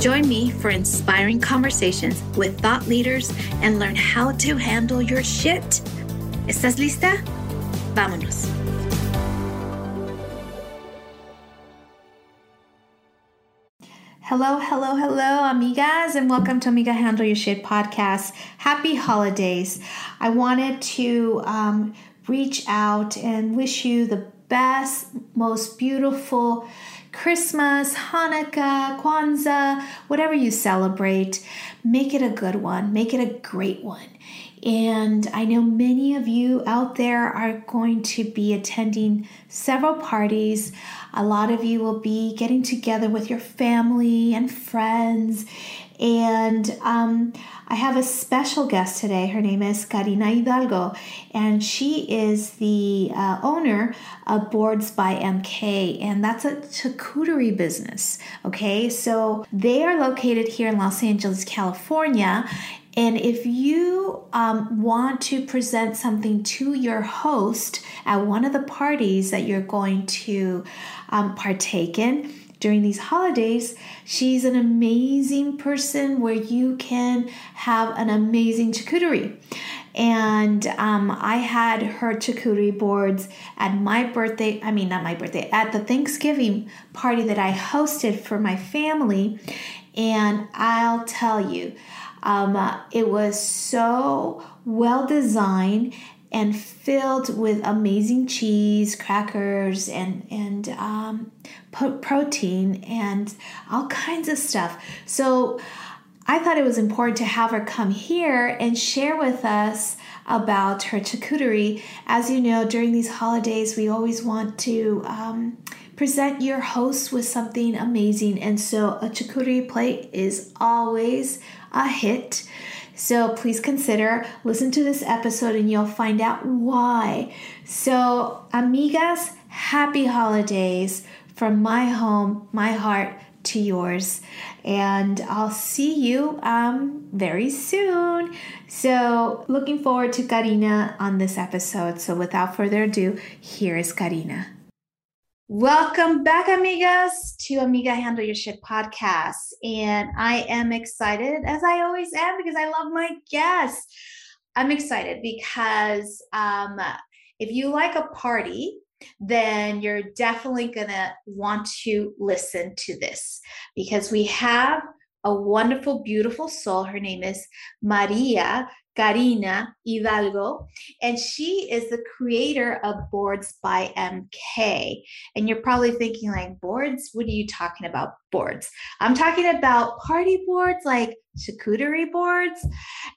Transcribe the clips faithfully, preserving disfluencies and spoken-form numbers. Join me for inspiring conversations with thought leaders and learn how to handle your shit. ¿Estás lista? Vámonos. Hello, hello, hello, amigas, and welcome to Amiga Handle Your Shit podcast. Happy holidays. I wanted to um, reach out and wish you the best, most beautiful Christmas, Hanukkah, Kwanzaa, whatever you celebrate. Make it a good one. Make it a great one. And I know many of you out there are going to be attending several parties. A lot of you will be getting together with your family and friends. And um, I have a special guest today. Her name is Karina Hidalgo, and she is the uh, owner of Boards by M K, and that's a charcuterie business, okay? So they are located here in Los Angeles, California. And if you um, want to present something to your host at one of the parties that you're going to um, partake in during these holidays, she's an amazing person where you can have an amazing charcuterie. And um, I had her charcuterie boards at my birthday, I mean, not my birthday, at the Thanksgiving party that I hosted for my family. And I'll tell you, Um, uh, it was so well designed and filled with amazing cheese, crackers, and and um, po- protein and all kinds of stuff. So I thought it was important to have her come here and share with us about her charcuterie. As you know, during these holidays, we always want to um, present your host with something amazing. And so a charcuterie plate is always a hit. So please consider, listen to this episode and you'll find out why. So amigas, happy holidays from my home, my heart to yours. And I'll see you um, very soon. So looking forward to Karina on this episode. So without further ado, here is Karina. Welcome back, amigas, to Amiga Handle Your Shit podcast. And I am excited, as I always am, because I love my guests. I'm excited because um, if you like a party, then you're definitely going to want to listen to this because we have a wonderful, beautiful soul. Her name is Maria Karina Hidalgo, and she is the creator of Boards by M K. And you're probably thinking, like, boards? What are you talking about, boards? I'm talking about party boards, like charcuterie boards.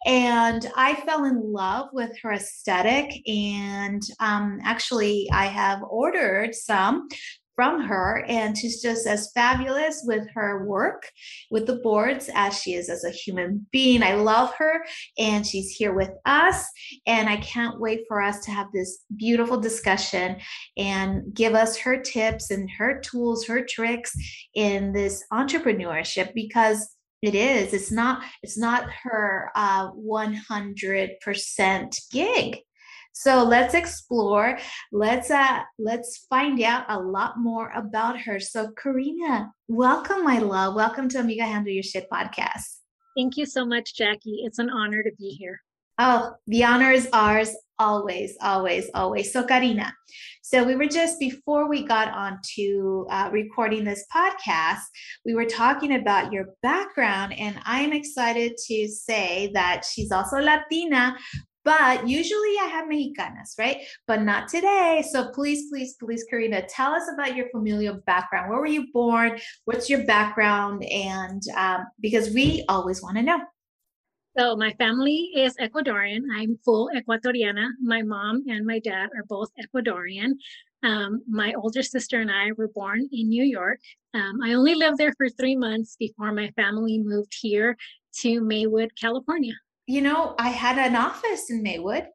And I fell in love with her aesthetic, and um, actually, I have ordered some from her, and she's just as fabulous with her work with the boards as she is as a human being. I love her, and she's here with us, and I can't wait for us to have this beautiful discussion and give us her tips and her tools, her tricks in this entrepreneurship, because it is, it's not, it's not her uh, one hundred percent gig. So let's explore. Let's uh, let's find out a lot more about her. So Karina, welcome, my love. Welcome to Amiga Handle Your Shit podcast. Thank you so much, Jackie. It's an honor to be here. Oh, the honor is ours. Always, always, always. So Karina, so we were just, before we got on to uh, recording this podcast, we were talking about your background, and I'm excited to say that she's also Latina, but usually I have Mexicanas, right? But not today. So please, please, please, Karina, tell us about your familial background. Where were you born? What's your background? And um, because we always want to know. So my family is Ecuadorian. I'm full Ecuatoriana. My mom and my dad are both Ecuadorian. Um, my older sister and I were born in New York. Um, I only lived there for three months before my family moved here to Maywood, California. You know, I had an office in Maywood.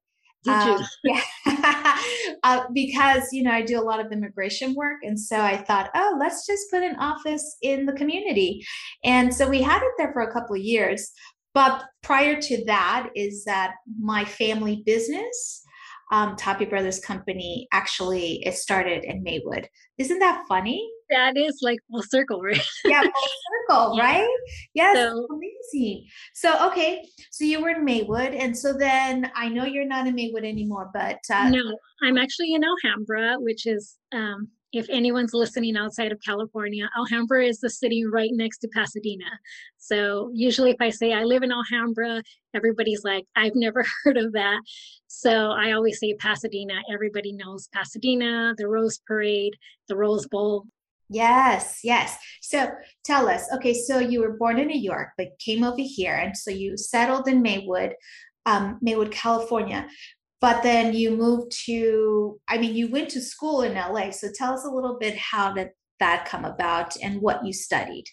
Did um, you? Yeah. uh, because, you know, I do a lot of immigration work. And so I thought, oh, let's just put an office in the community. And so we had it there for a couple of years. But prior to that is that my family business, um, Toppy Brothers Company, actually it started in Maywood. Isn't that funny? That is like full circle, right? Yeah, full circle, yeah. Right? Yes, so, amazing. So, okay, so you were in Maywood, and so then I know you're not in Maywood anymore, but uh, no, I'm actually in Alhambra, which is um, if anyone's listening outside of California, Alhambra is the city right next to Pasadena. So usually if I say I live in Alhambra, everybody's like, I've never heard of that. So I always say Pasadena. Everybody knows Pasadena, the Rose Parade, the Rose Bowl. Yes, yes. So tell us, okay, so you were born in New York, but came over here. And so you settled in Maywood, um, Maywood, California. But then you moved to, I mean, you went to school in L A. So tell us a little bit, how did that come about and what you studied?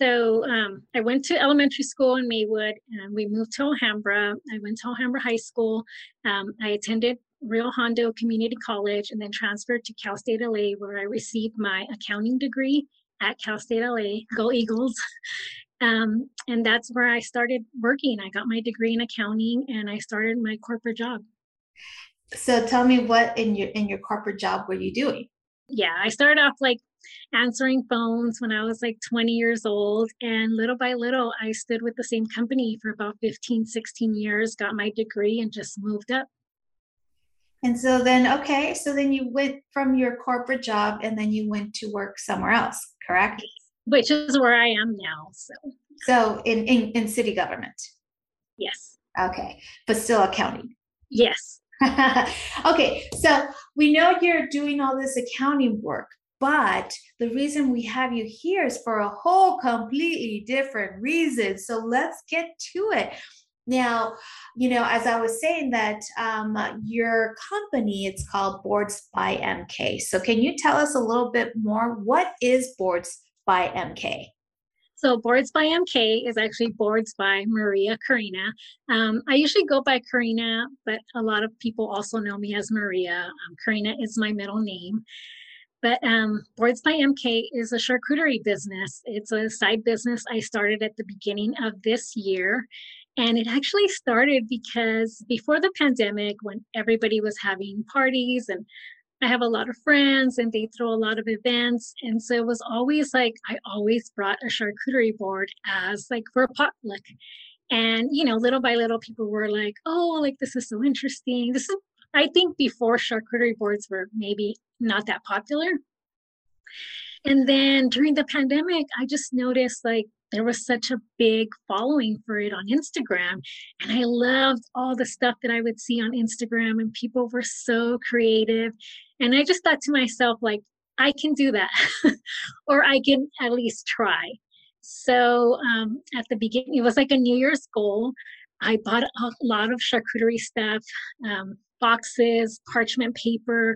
So um, I went to elementary school in Maywood, and we moved to Alhambra. I went to Alhambra High School. Um, I attended Rio Hondo Community College and then transferred to Cal State L A, where I received my accounting degree at Cal State L A. Go Eagles. Um, and that's where I started working. I got my degree in accounting and I started my corporate job. So tell me, what in your in your corporate job were you doing? Yeah, I started off like answering phones when I was like twenty years old. And little by little, I stood with the same company for about fifteen, sixteen years, got my degree and just moved up. And so then, okay, so then you went from your corporate job and then you went to work somewhere else, correct? Which is where I am now. So, so in, in, in city government? Yes. Okay, but still accounting? Yes. Okay, so we know you're doing all this accounting work, but the reason we have you here is for a whole completely different reason. So let's get to it. Now, you know, as I was saying that um, your company, it's called Boards by M K. So can you tell us a little bit more? What is Boards by M K? So Boards by M K is actually Boards by Maria Karina. Um, I usually go by Karina, but a lot of people also know me as Maria. Um, Karina is my middle name. But um, Boards by M K is a charcuterie business. It's a side business I started at the beginning of this year. And it actually started because before the pandemic, when everybody was having parties, and I have a lot of friends and they throw a lot of events. And so it was always like, I always brought a charcuterie board as like for a potluck. And, you know, little by little, people were like, oh, like, this is so interesting. This is, I think before charcuterie boards were maybe not that popular. And then during the pandemic, I just noticed like, there was such a big following for it on Instagram. And I loved all the stuff that I would see on Instagram, and people were so creative. And I just thought to myself, like, I can do that, or I can at least try. So um, at the beginning, it was like a New Year's goal. I bought a lot of charcuterie stuff, um, boxes, parchment paper,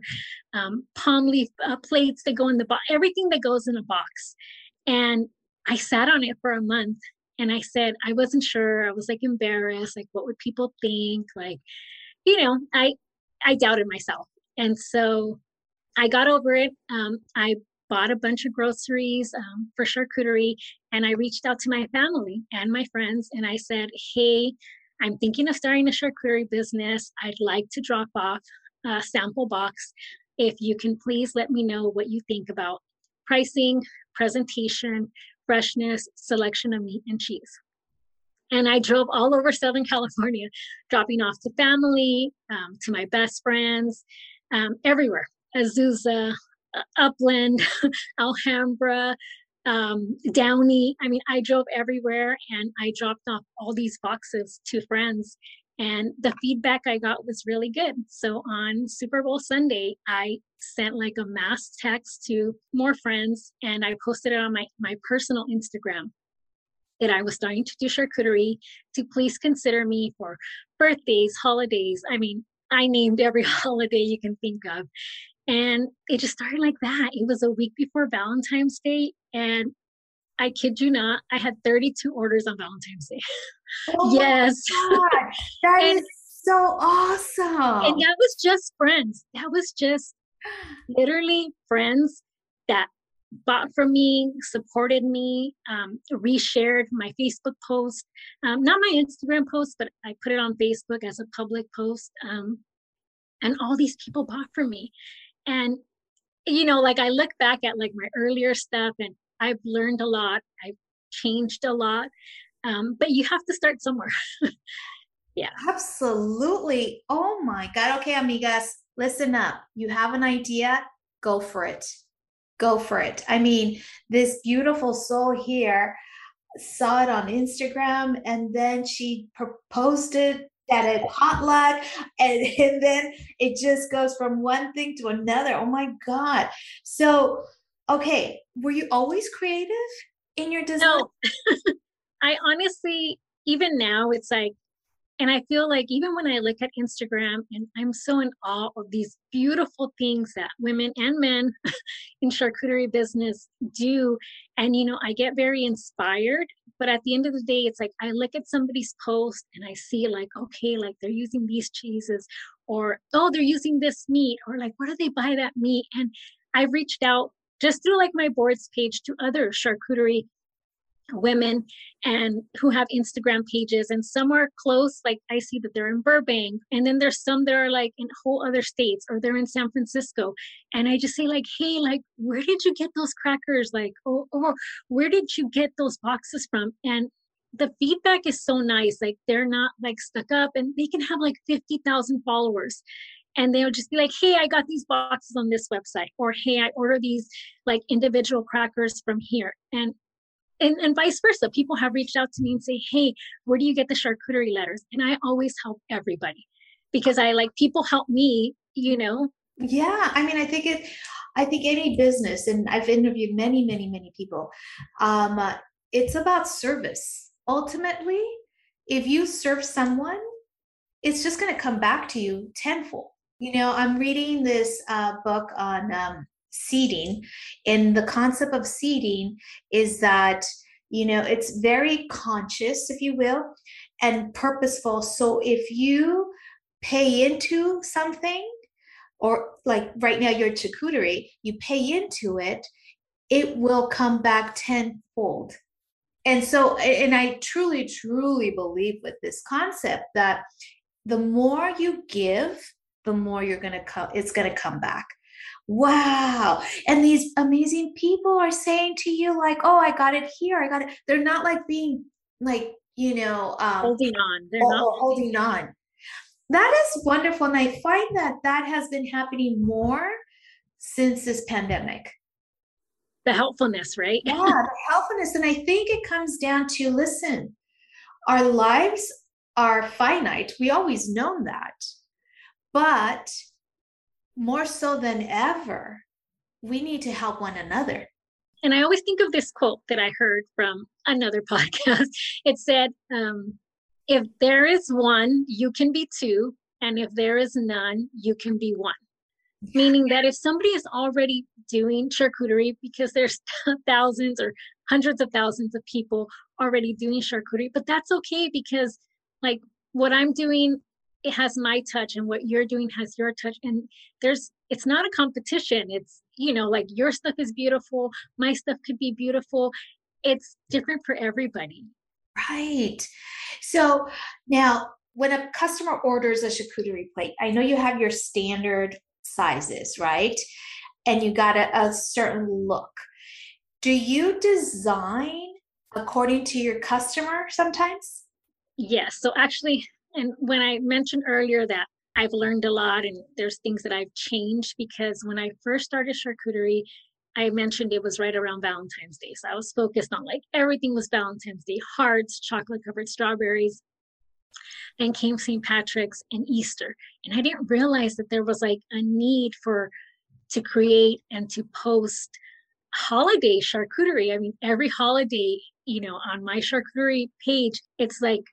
um, palm leaf uh, plates that go in the box, everything that goes in a box. And I sat on it for a month, and I said, I wasn't sure. I was like embarrassed. Like, what would people think? Like, you know, I, I doubted myself. And so I got over it. Um, I bought a bunch of groceries um, for charcuterie, and I reached out to my family and my friends. And I said, hey, I'm thinking of starting a charcuterie business. I'd like to drop off a sample box. If you can please let me know what you think about pricing, presentation, freshness, selection of meat and cheese. And I drove all over Southern California, dropping off to family, um, to my best friends, um, everywhere. Azusa, Upland, Alhambra, um, Downey. I mean, I drove everywhere and I dropped off all these boxes to friends. And the feedback I got was really good. So on Super Bowl Sunday, I sent like a mass text to more friends, and I posted it on my, my personal Instagram that I was starting to do charcuterie, to please consider me for birthdays, holidays. I mean, I named every holiday you can think of. And it just started like that. It was a week before Valentine's Day. And I kid you not, I had thirty-two orders on Valentine's Day. Oh yes. That and, is so awesome. And that was just friends. That was just literally friends that bought from me, supported me, um, reshared my Facebook post, um, not my Instagram post, but I put it on Facebook as a public post. Um, and all these people bought from me. And, you know, like I look back at like my earlier stuff, and I've learned a lot. I've changed a lot. Um, but you have to start somewhere. Yeah. Absolutely. Oh my God. Okay, amigas, listen up. You have an idea, go for it. Go for it. I mean, this beautiful soul here saw it on Instagram, and then she proposed it at a potluck, and, and then it just goes from one thing to another. Oh my God. So, okay. Were you always creative in your design? No. I honestly, even now, it's like, and I feel like even when I look at Instagram, and I'm so in awe of these beautiful things that women and men in charcuterie business do. And, you know, I get very inspired, but at the end of the day, it's like, I look at somebody's post and I see like, okay, like they're using these cheeses, or, oh, they're using this meat, or like, where do they buy that meat? And I've reached out just through like my boards page to other charcuterie women and who have Instagram pages, and some are close. Like I see that they're in Burbank, and then there's some that are like in whole other states, or they're in San Francisco. And I just say like, hey, like, where did you get those crackers? Like, or, or where did you get those boxes from? And the feedback is so nice. Like they're not like stuck up, and they can have like fifty thousand followers. And they'll just be like, hey, I got these boxes on this website, or hey, I order these like individual crackers from here. And And, and vice versa. People have reached out to me and say, hey, where do you get the charcuterie letters? And I always help everybody, because I like people help me, you know? Yeah. I mean, I think it, I think any business, and I've interviewed many, many, many people. Um, uh, it's about service. Ultimately, if you serve someone, it's just going to come back to you tenfold. You know, I'm reading this uh, book on, um, seeding, and the concept of seeding is that, you know, it's very conscious, if you will, and purposeful. So if you pay into something, or like right now your charcuterie, you pay into it, it will come back tenfold. And so, and I truly, truly believe with this concept that the more you give, the more you're going to come, it's going to come back. Wow. And these amazing people are saying to you like, oh, I got it here. I got it. They're not like being like, you know, um, holding on. They're not holding on. That is wonderful. And I find that that has been happening more since this pandemic. The helpfulness, right? Yeah, the helpfulness. And I think it comes down to, listen, our lives are finite. We always know that. But more so than ever, we need to help one another. And I always think of this quote that I heard from another podcast. It said, um, if there is one, you can be two. And if there is none, you can be one. Yeah. Meaning that if somebody is already doing charcuterie, because there's thousands or hundreds of thousands of people already doing charcuterie, but that's okay, because like what I'm doing, it has my touch, and what you're doing has your touch. And there's, it's not a competition. It's, you know, like your stuff is beautiful. My stuff could be beautiful. It's different for everybody. Right. So now when a customer orders a charcuterie plate, I know you have your standard sizes, right? And you got a, a certain look. Do you design according to your customer sometimes? Yes. So actually, and when I mentioned earlier that I've learned a lot and there's things that I've changed, because when I first started charcuterie, I mentioned it was right around Valentine's Day. So I was focused on like everything was Valentine's Day, hearts, chocolate covered strawberries, and came Saint Patrick's and Easter. And I didn't realize that there was like a need for to create and to post holiday charcuterie. I mean, every holiday, you know, on my charcuterie page, it's like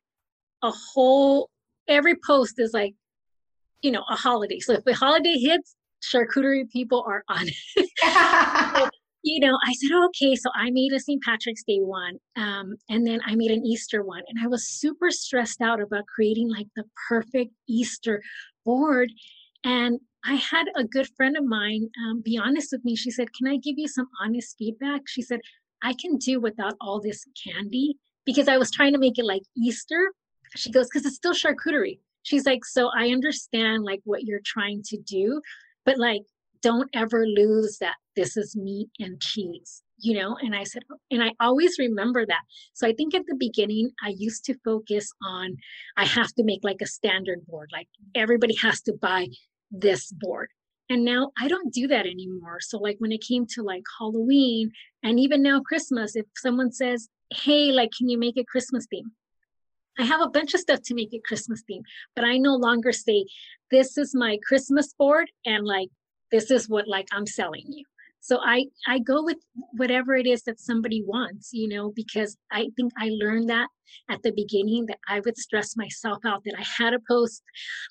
a whole, every post is like, you know, a holiday. So if the holiday hits, charcuterie people are on it. So, you know, I said, oh, okay, so I made a Saint Patrick's Day one. Um, and then I made an Easter one. And I was super stressed out about creating like the perfect Easter board. And I had a good friend of mine um, be honest with me. She said, can I give you some honest feedback? She said, I can do without all this candy, because I was trying to make it like Easter. She goes, because it's still charcuterie. She's like, so I understand like what you're trying to do, but like, don't ever lose that this is meat and cheese, you know? And I said, and I always remember that. So I think at the beginning, I used to focus on, I have to make like a standard board. Like everybody has to buy this board. And now I don't do that anymore. So like when it came to like Halloween and even now Christmas, if someone says, hey, like, can you make a Christmas theme? I have a bunch of stuff to make it Christmas theme, but I no longer say, this is my Christmas board. And like, this is what like I'm selling you. So I, I go with whatever it is that somebody wants, you know, because I think I learned that at the beginning that I would stress myself out that I had a post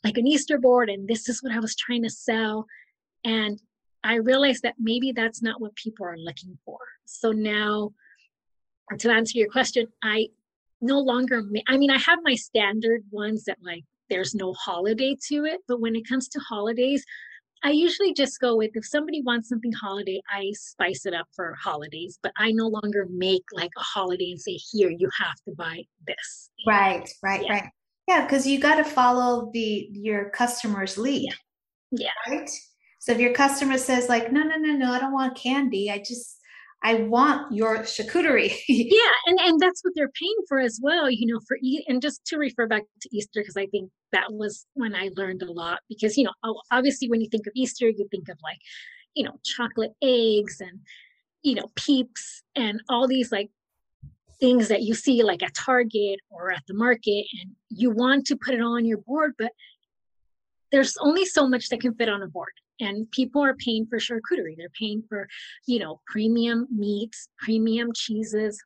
like an Easter board and this is what I was trying to sell. And I realized that maybe that's not what people are looking for. So now to answer your question, I no longer, I mean, I have my standard ones that like, there's no holiday to it. But when it comes to holidays, I usually just go with, if somebody wants something holiday, I spice it up for holidays, but I no longer make like a holiday and say, here, you have to buy this. Right, right, yeah. right. Yeah. Cause you got to follow the, your customer's lead. Yeah. yeah. Right. So if your customer says like, no, no, no, no, I don't want candy. I just, I want your charcuterie. yeah. And, and that's what they're paying for as well, you know, for, e- and just to refer back to Easter, because I think that was when I learned a lot because, you know, obviously when you think of Easter, you think of like, you know, chocolate eggs and, you know, Peeps and all these like things that you see like at Target or at the market, and you want to put it on your board, but there's only so much that can fit on a board. And people are paying for charcuterie. They're paying for, you know, premium meats, premium cheeses.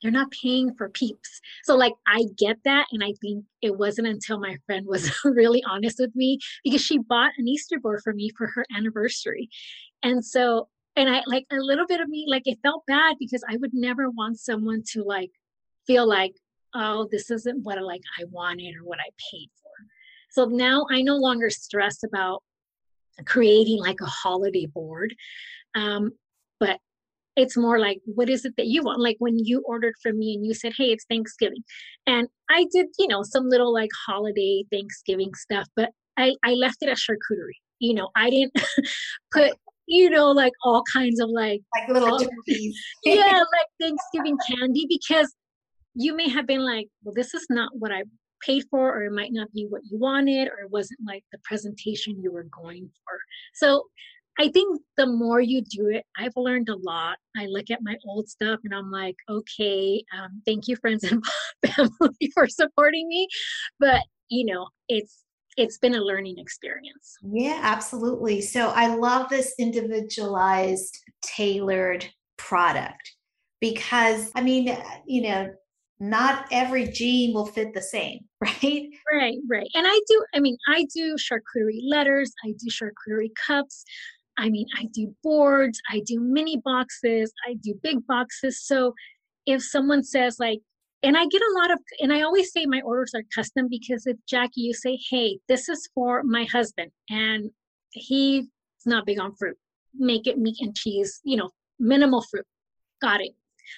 They're not paying for Peeps. So like, I get that. And I think it wasn't until my friend was really honest with me, because she bought an Easter board for me for her anniversary. And so, and I like a little bit of me, like it felt bad because I would never want someone to like, feel like, oh, this isn't what I like I wanted or what I paid for. So now I no longer stress about creating like a holiday board. Um, but it's more like, what is it that you want? Like when you ordered from me and you said, hey, it's Thanksgiving. And I did, you know, some little like holiday Thanksgiving stuff, but I, I left it at charcuterie. You know, I didn't put, you know, like all kinds of like, like little turkeys. yeah, like Thanksgiving candy, because you may have been like, well, this is not what I paid for, or it might not be what you wanted, or it wasn't like the presentation you were going for. So I think the more you do it, I've learned a lot. I look at my old stuff and I'm like, okay, um, thank you friends and family for supporting me. But you know, it's, it's been a learning experience. Yeah, absolutely. So I love this individualized, tailored product because I mean, you know, not every gene will fit the same, right? Right, right. And I do, I mean, I do charcuterie letters. I do charcuterie cups. I mean, I do boards. I do mini boxes. I do big boxes. So if someone says like, and I get a lot of, and I always say my orders are custom because if Jackie, you say, hey, this is for my husband and he's not big on fruit, make it meat and cheese, you know, minimal fruit. Got it.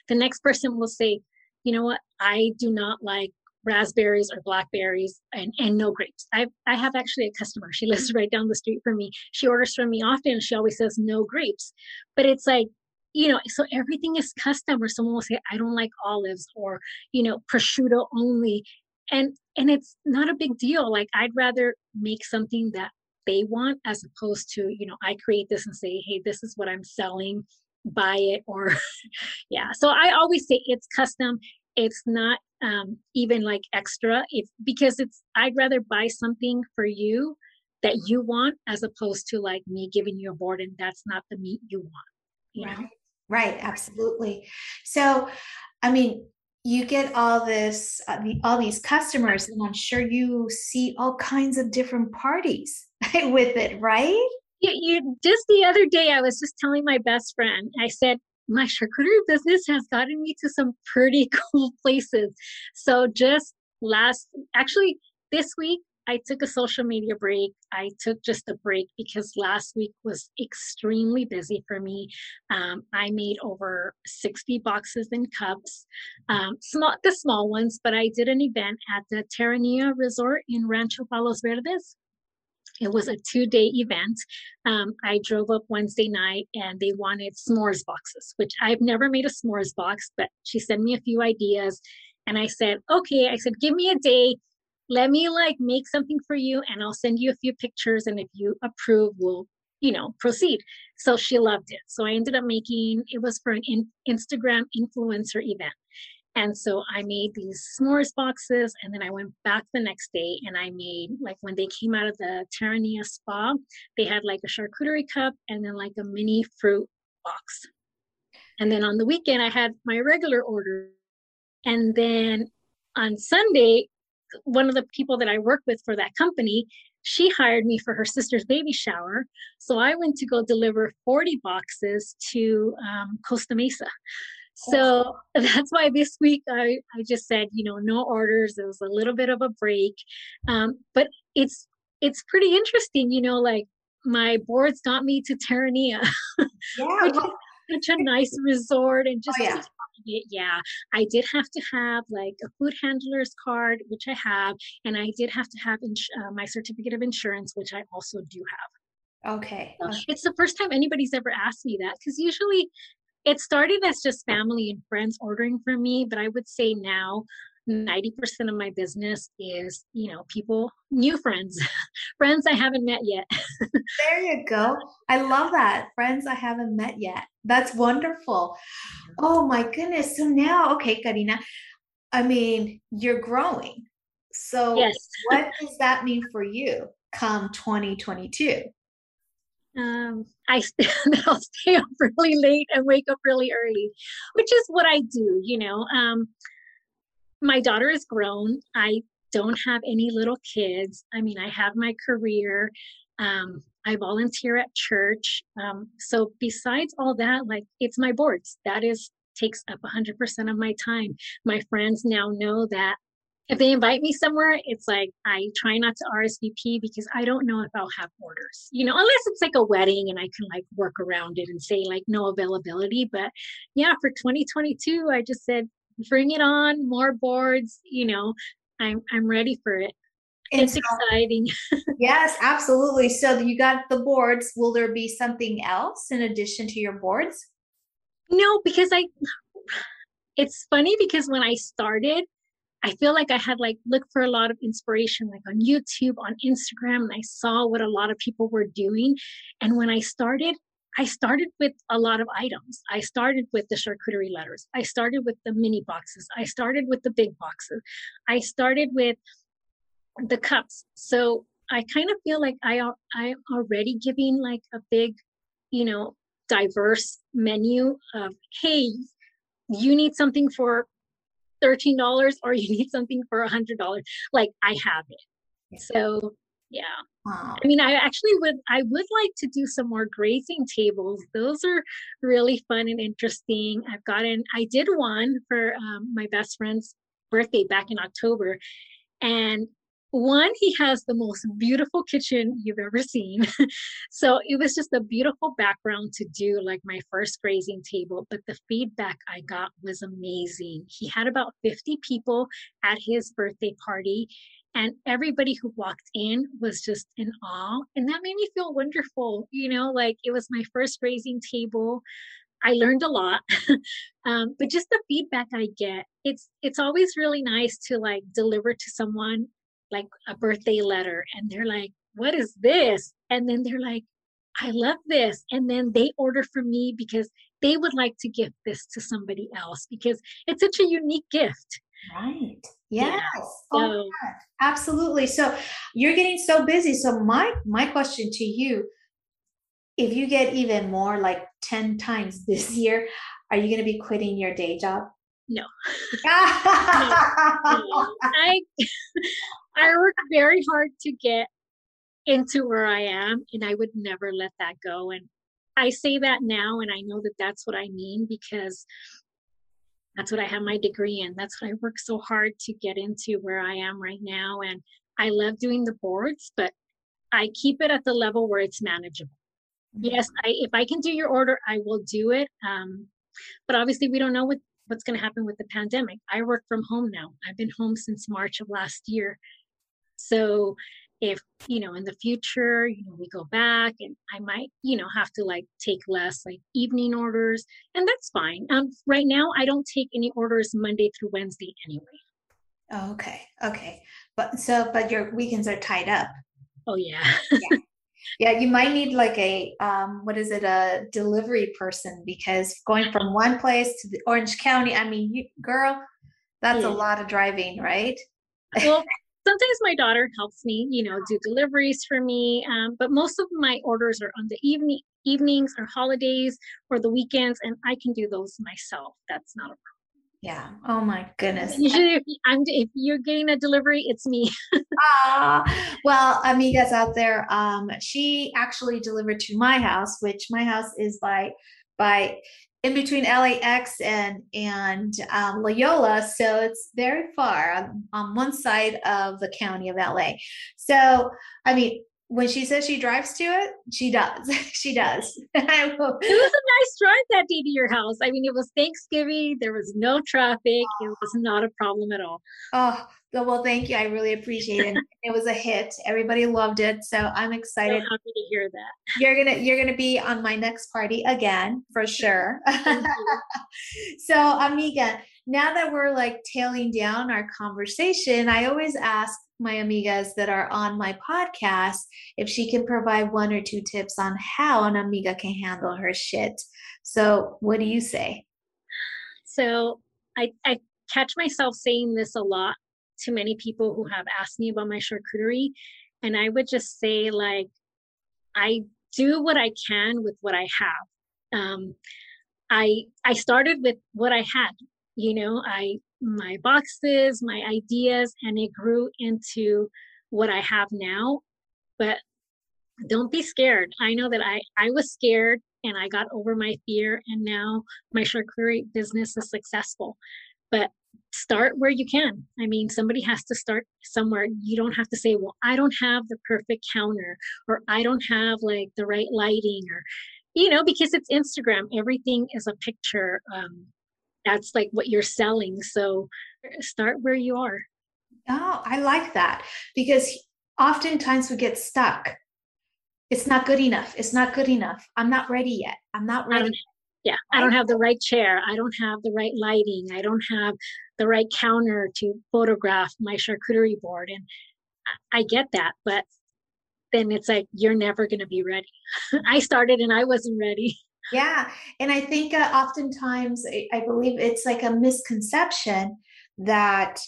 The next person will say, you know what, I do not like raspberries or blackberries and, and no grapes. I I have actually a customer. She lives right down the street from me. She orders from me often and she always says no grapes. But it's like, you know, so everything is custom, or someone will say, I don't like olives, or, you know, prosciutto only. And and it's not a big deal. Like, I'd rather make something that they want as opposed to, you know, I create this and say, hey, this is what I'm selling, buy it, or yeah. So I always say it's custom. It's not um, even like extra, if, because it's, I'd rather buy something for you that you want as opposed to like me giving you a board and that's not the meat you want. You right. Know? Right. Absolutely. So, I mean, you get all this, uh, the, all these customers, and I'm sure you see all kinds of different parties with it, right? You, you just the other day, I was just telling my best friend, I said, my charcuterie business has gotten me to some pretty cool places. So just last, actually this week, I took a social media break. I took just a break because last week was extremely busy for me. Um, I made over sixty boxes and cups, um, small, the small ones, but I did an event at the Terranea Resort in Rancho Palos Verdes. It was a two-day event. Um, I drove up Wednesday night and they wanted s'mores boxes, which I've never made a s'mores box, but she sent me a few ideas. And I said, okay, I said, give me a day. Let me like make something for you and I'll send you a few pictures. And if you approve, we'll, you know, proceed. So she loved it. So I ended up making, it was for an in- Instagram influencer event. And so I made these s'mores boxes, and then I went back the next day and I made, like, when they came out of the Terranea spa, they had like a charcuterie cup and then like a mini fruit box. And then on the weekend I had my regular order. And then on Sunday, one of the people that I work with for that company, she hired me for her sister's baby shower. So I went to go deliver forty boxes to um, Costa Mesa. So that's why this week I, I just said, you know, no orders. It was a little bit of a break. Um, but it's it's pretty interesting, you know, like my boards got me to Terranea, yeah, which well, is such a nice resort. And just, oh, yeah. It, yeah, I did have to have like a food handler's card, which I have. And I did have to have ins- uh, my certificate of insurance, which I also do have. Okay. So okay. It's the first time anybody's ever asked me that, because usually it started as just family and friends ordering for me, but I would say now ninety percent of my business is, you know, people, new friends, friends I haven't met yet. There you go. I love that. Friends I haven't met yet. That's wonderful. Oh my goodness. So now, okay, Karina, I mean, you're growing. So yes. What does that mean for you come twenty twenty-two? Um, I I'll stay up really late and wake up really early, which is what I do, you know. Um, my daughter is grown. I don't have any little kids. I mean, I have my career. Um, I volunteer at church. Um, so besides all that, like, it's my boards. That is, takes up one hundred percent of my time. My friends now know that if they invite me somewhere, it's like, I try not to R S V P because I don't know if I'll have orders, you know, unless it's like a wedding and I can like work around it and say like no availability. But yeah, for twenty twenty-two, I just said, bring it on, more boards, you know, I'm, I'm ready for it. And it's so exciting. Yes, absolutely. So you got the boards. Will there be something else in addition to your boards? No, because I, it's funny because when I started, I feel like I had like looked for a lot of inspiration, like on YouTube, on Instagram, and I saw what a lot of people were doing. And when I started, I started with a lot of items. I started with the charcuterie letters. I started with the mini boxes. I started with the big boxes. I started with the cups. So I kind of feel like I I'm already giving like a big, you know, diverse menu of, hey, you need something for thirteen dollars or you need something for one hundred dollars. Like, I have it. Yeah. So yeah. Wow. I mean, I actually would, I would like to do some more grazing tables. Those are really fun and interesting. I've gotten, I did one for um, my best friend's birthday back in October, and One, he has the most beautiful kitchen you've ever seen. So it was just a beautiful background to do like my first grazing table. But the feedback I got was amazing. He had about fifty people at his birthday party, and everybody who walked in was just in awe. And that made me feel wonderful. You know, like it was my first grazing table. I learned a lot, um, but just the feedback I get, it's, it's always really nice to like deliver to someone like a birthday letter, and they're like, what is this? And then they're like, I love this. And then they order from me because they would like to gift this to somebody else because it's such a unique gift. Right. Yes. Yeah, so. Oh, yeah. Absolutely. So you're getting so busy. So my, my question to you, if you get even more, like ten times this year, are you going to be quitting your day job? No. no, no. I I work very hard to get into where I am, and I would never let that go. And I say that now, and I know that that's what I mean because that's what I have my degree in. That's what I work so hard to get into where I am right now. And I love doing the boards, but I keep it at the level where it's manageable. Yes, I, if I can do your order, I will do it. Um, but obviously, we don't know what what's going to happen with the pandemic. I work from home now. I've been home since March of last year. So if, you know, in the future, you know, we go back and I might, you know, have to like take less like evening orders, and that's fine. Um, right now, I don't take any orders Monday through Wednesday anyway. Oh, okay. Okay. But so, but your weekends are tied up. Oh yeah. Yeah. Yeah, you might need like a, um, what is it, a delivery person, because going from one place to the Orange County, I mean, you, girl, that's yeah. a lot of driving, right? Well, sometimes my daughter helps me, you know, do deliveries for me. Um, but most of my orders are on the evening, evenings or holidays or the weekends, and I can do those myself. That's not a problem. Yeah. Oh my goodness. Usually if, I'm, if you're getting a delivery, it's me. Ah, well, amigas out there, um, she actually delivered to my house, which my house is by, by in between L A X and, and, um, Loyola. So it's very far on, on one side of the county of L A. So, I mean, when she says she drives to it, she does. She does. It was a nice drive that day to your house. I mean, it was Thanksgiving. There was no traffic. Oh. It was not a problem at all. Oh, well, thank you. I really appreciate it. It was a hit. Everybody loved it. So I'm excited. So happy to hear that. You're gonna you're gonna be on my next party again for sure. So, amiga, now that we're like tailing down our conversation, I always ask my amigas that are on my podcast if she can provide one or two tips on how an amiga can handle her shit. So what do you say? So I, I catch myself saying this a lot to many people who have asked me about my charcuterie. And I would just say, like, I do what I can with what I have. Um, I, I started with what I had. You know, I, my boxes, my ideas, and it grew into what I have now. But don't be scared. I know that I, I was scared and I got over my fear, and now my charcuterie business is successful. But start where you can. I mean, somebody has to start somewhere. You don't have to say, well, I don't have the perfect counter, or I don't have like the right lighting, or, you know, because it's Instagram. Everything is a picture. Um, That's like what you're selling. So start where you are. Oh, I like that, because oftentimes we get stuck. It's not good enough. It's not good enough. I'm not ready yet. I'm not ready. I yeah. I don't have the right chair. I don't have the right lighting. I don't have the right counter to photograph my charcuterie board. And I get that, but then it's like, you're never going to be ready. I started and I wasn't ready. Yeah. And I think uh, oftentimes, I, I believe it's like a misconception that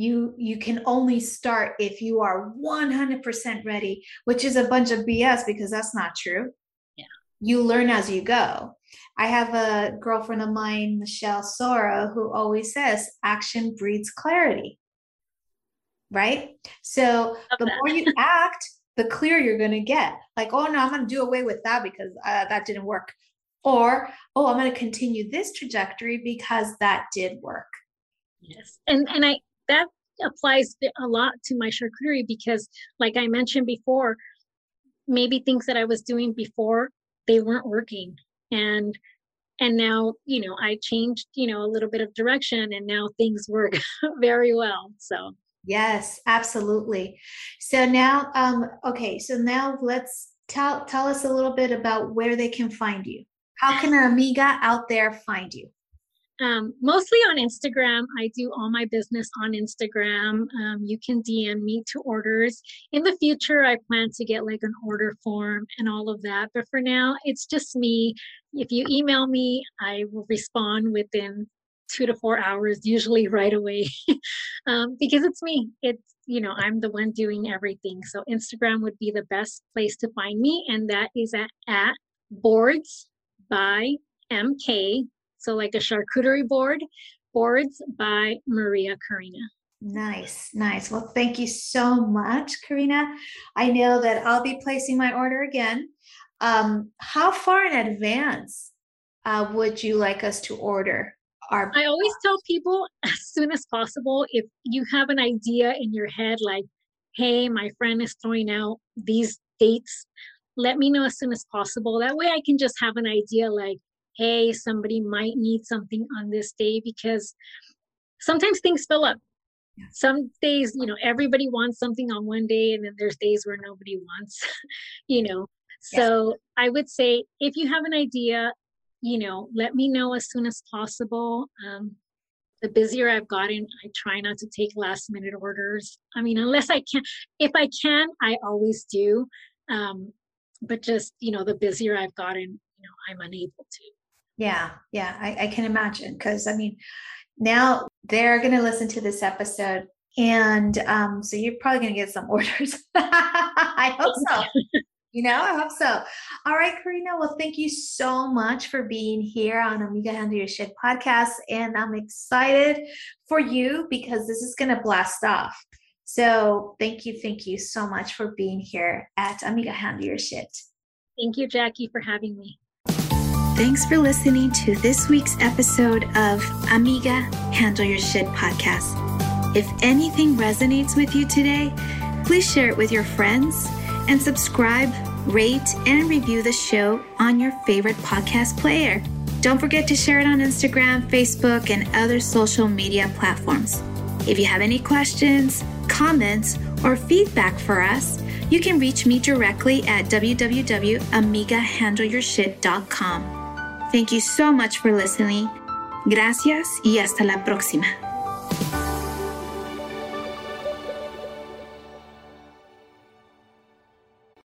you you can only start if you are one hundred percent ready, which is a bunch of B S, because that's not true. Yeah. You learn as you go. I have a girlfriend of mine, Michelle Sora, who always says action breeds clarity. Right? So the more you act, the clearer you're going to get. Like, oh no, I'm going to do away with that because uh, that didn't work. Or, oh, I'm going to continue this trajectory because that did work. Yes. And, and I, that applies a lot to my charcuterie because, like I mentioned before, maybe things that I was doing before, they weren't working. And and now, you know, I changed, you know, a little bit of direction, and now things work very well. So yes, absolutely. So now, um, okay, so now let's tell tell us a little bit about where they can find you. How can an amiga out there find you? Um, mostly on Instagram. I do all my business on Instagram. Um, you can D M me to orders. In the future, I plan to get like an order form and all of that. But for now, it's just me. If you email me, I will respond within two to four hours, usually right away, um, because it's me. It's, you know, I'm the one doing everything. So Instagram would be the best place to find me. And that is at, at Boards by M K. So like a charcuterie board, Boards by Maria Karina. Nice, nice. Well, thank you so much, Karina. I know that I'll be placing my order again. Um, how far in advance uh, would you like us to order? Our- I always tell people as soon as possible. If you have an idea in your head, like, hey, my friend is throwing out these dates, let me know as soon as possible. That way I can just have an idea like, hey, somebody might need something on this day, because sometimes things fill up. Yeah. Some days, you know, everybody wants something on one day, and then there's days where nobody wants, you know. So yeah. I would say if you have an idea, you know, let me know as soon as possible. Um, the busier I've gotten, I try not to take last minute orders. I mean, unless I can, if I can, I always do. Um, but just, you know, the busier I've gotten, you know, I'm unable to. Yeah, yeah, I, I can imagine, because I mean, now they're going to listen to this episode, and um, so you're probably going to get some orders. I hope so. You know, I hope so. All right, Karina. Well, thank you so much for being here on Amiga Under Your Shed podcast, and I'm excited for you because this is going to blast off. So thank you, thank you so much for being here at Amiga Under Your Shed. Thank you, Jackie, for having me. Thanks for listening to this week's episode of Amiga Handle Your Shit podcast. If anything resonates with you today, please share it with your friends and subscribe, rate, and review the show on your favorite podcast player. Don't forget to share it on Instagram, Facebook, and other social media platforms. If you have any questions, comments, or feedback for us, you can reach me directly at w w w dot amiga handle your shit dot com. Thank you so much for listening. Gracias y hasta la próxima.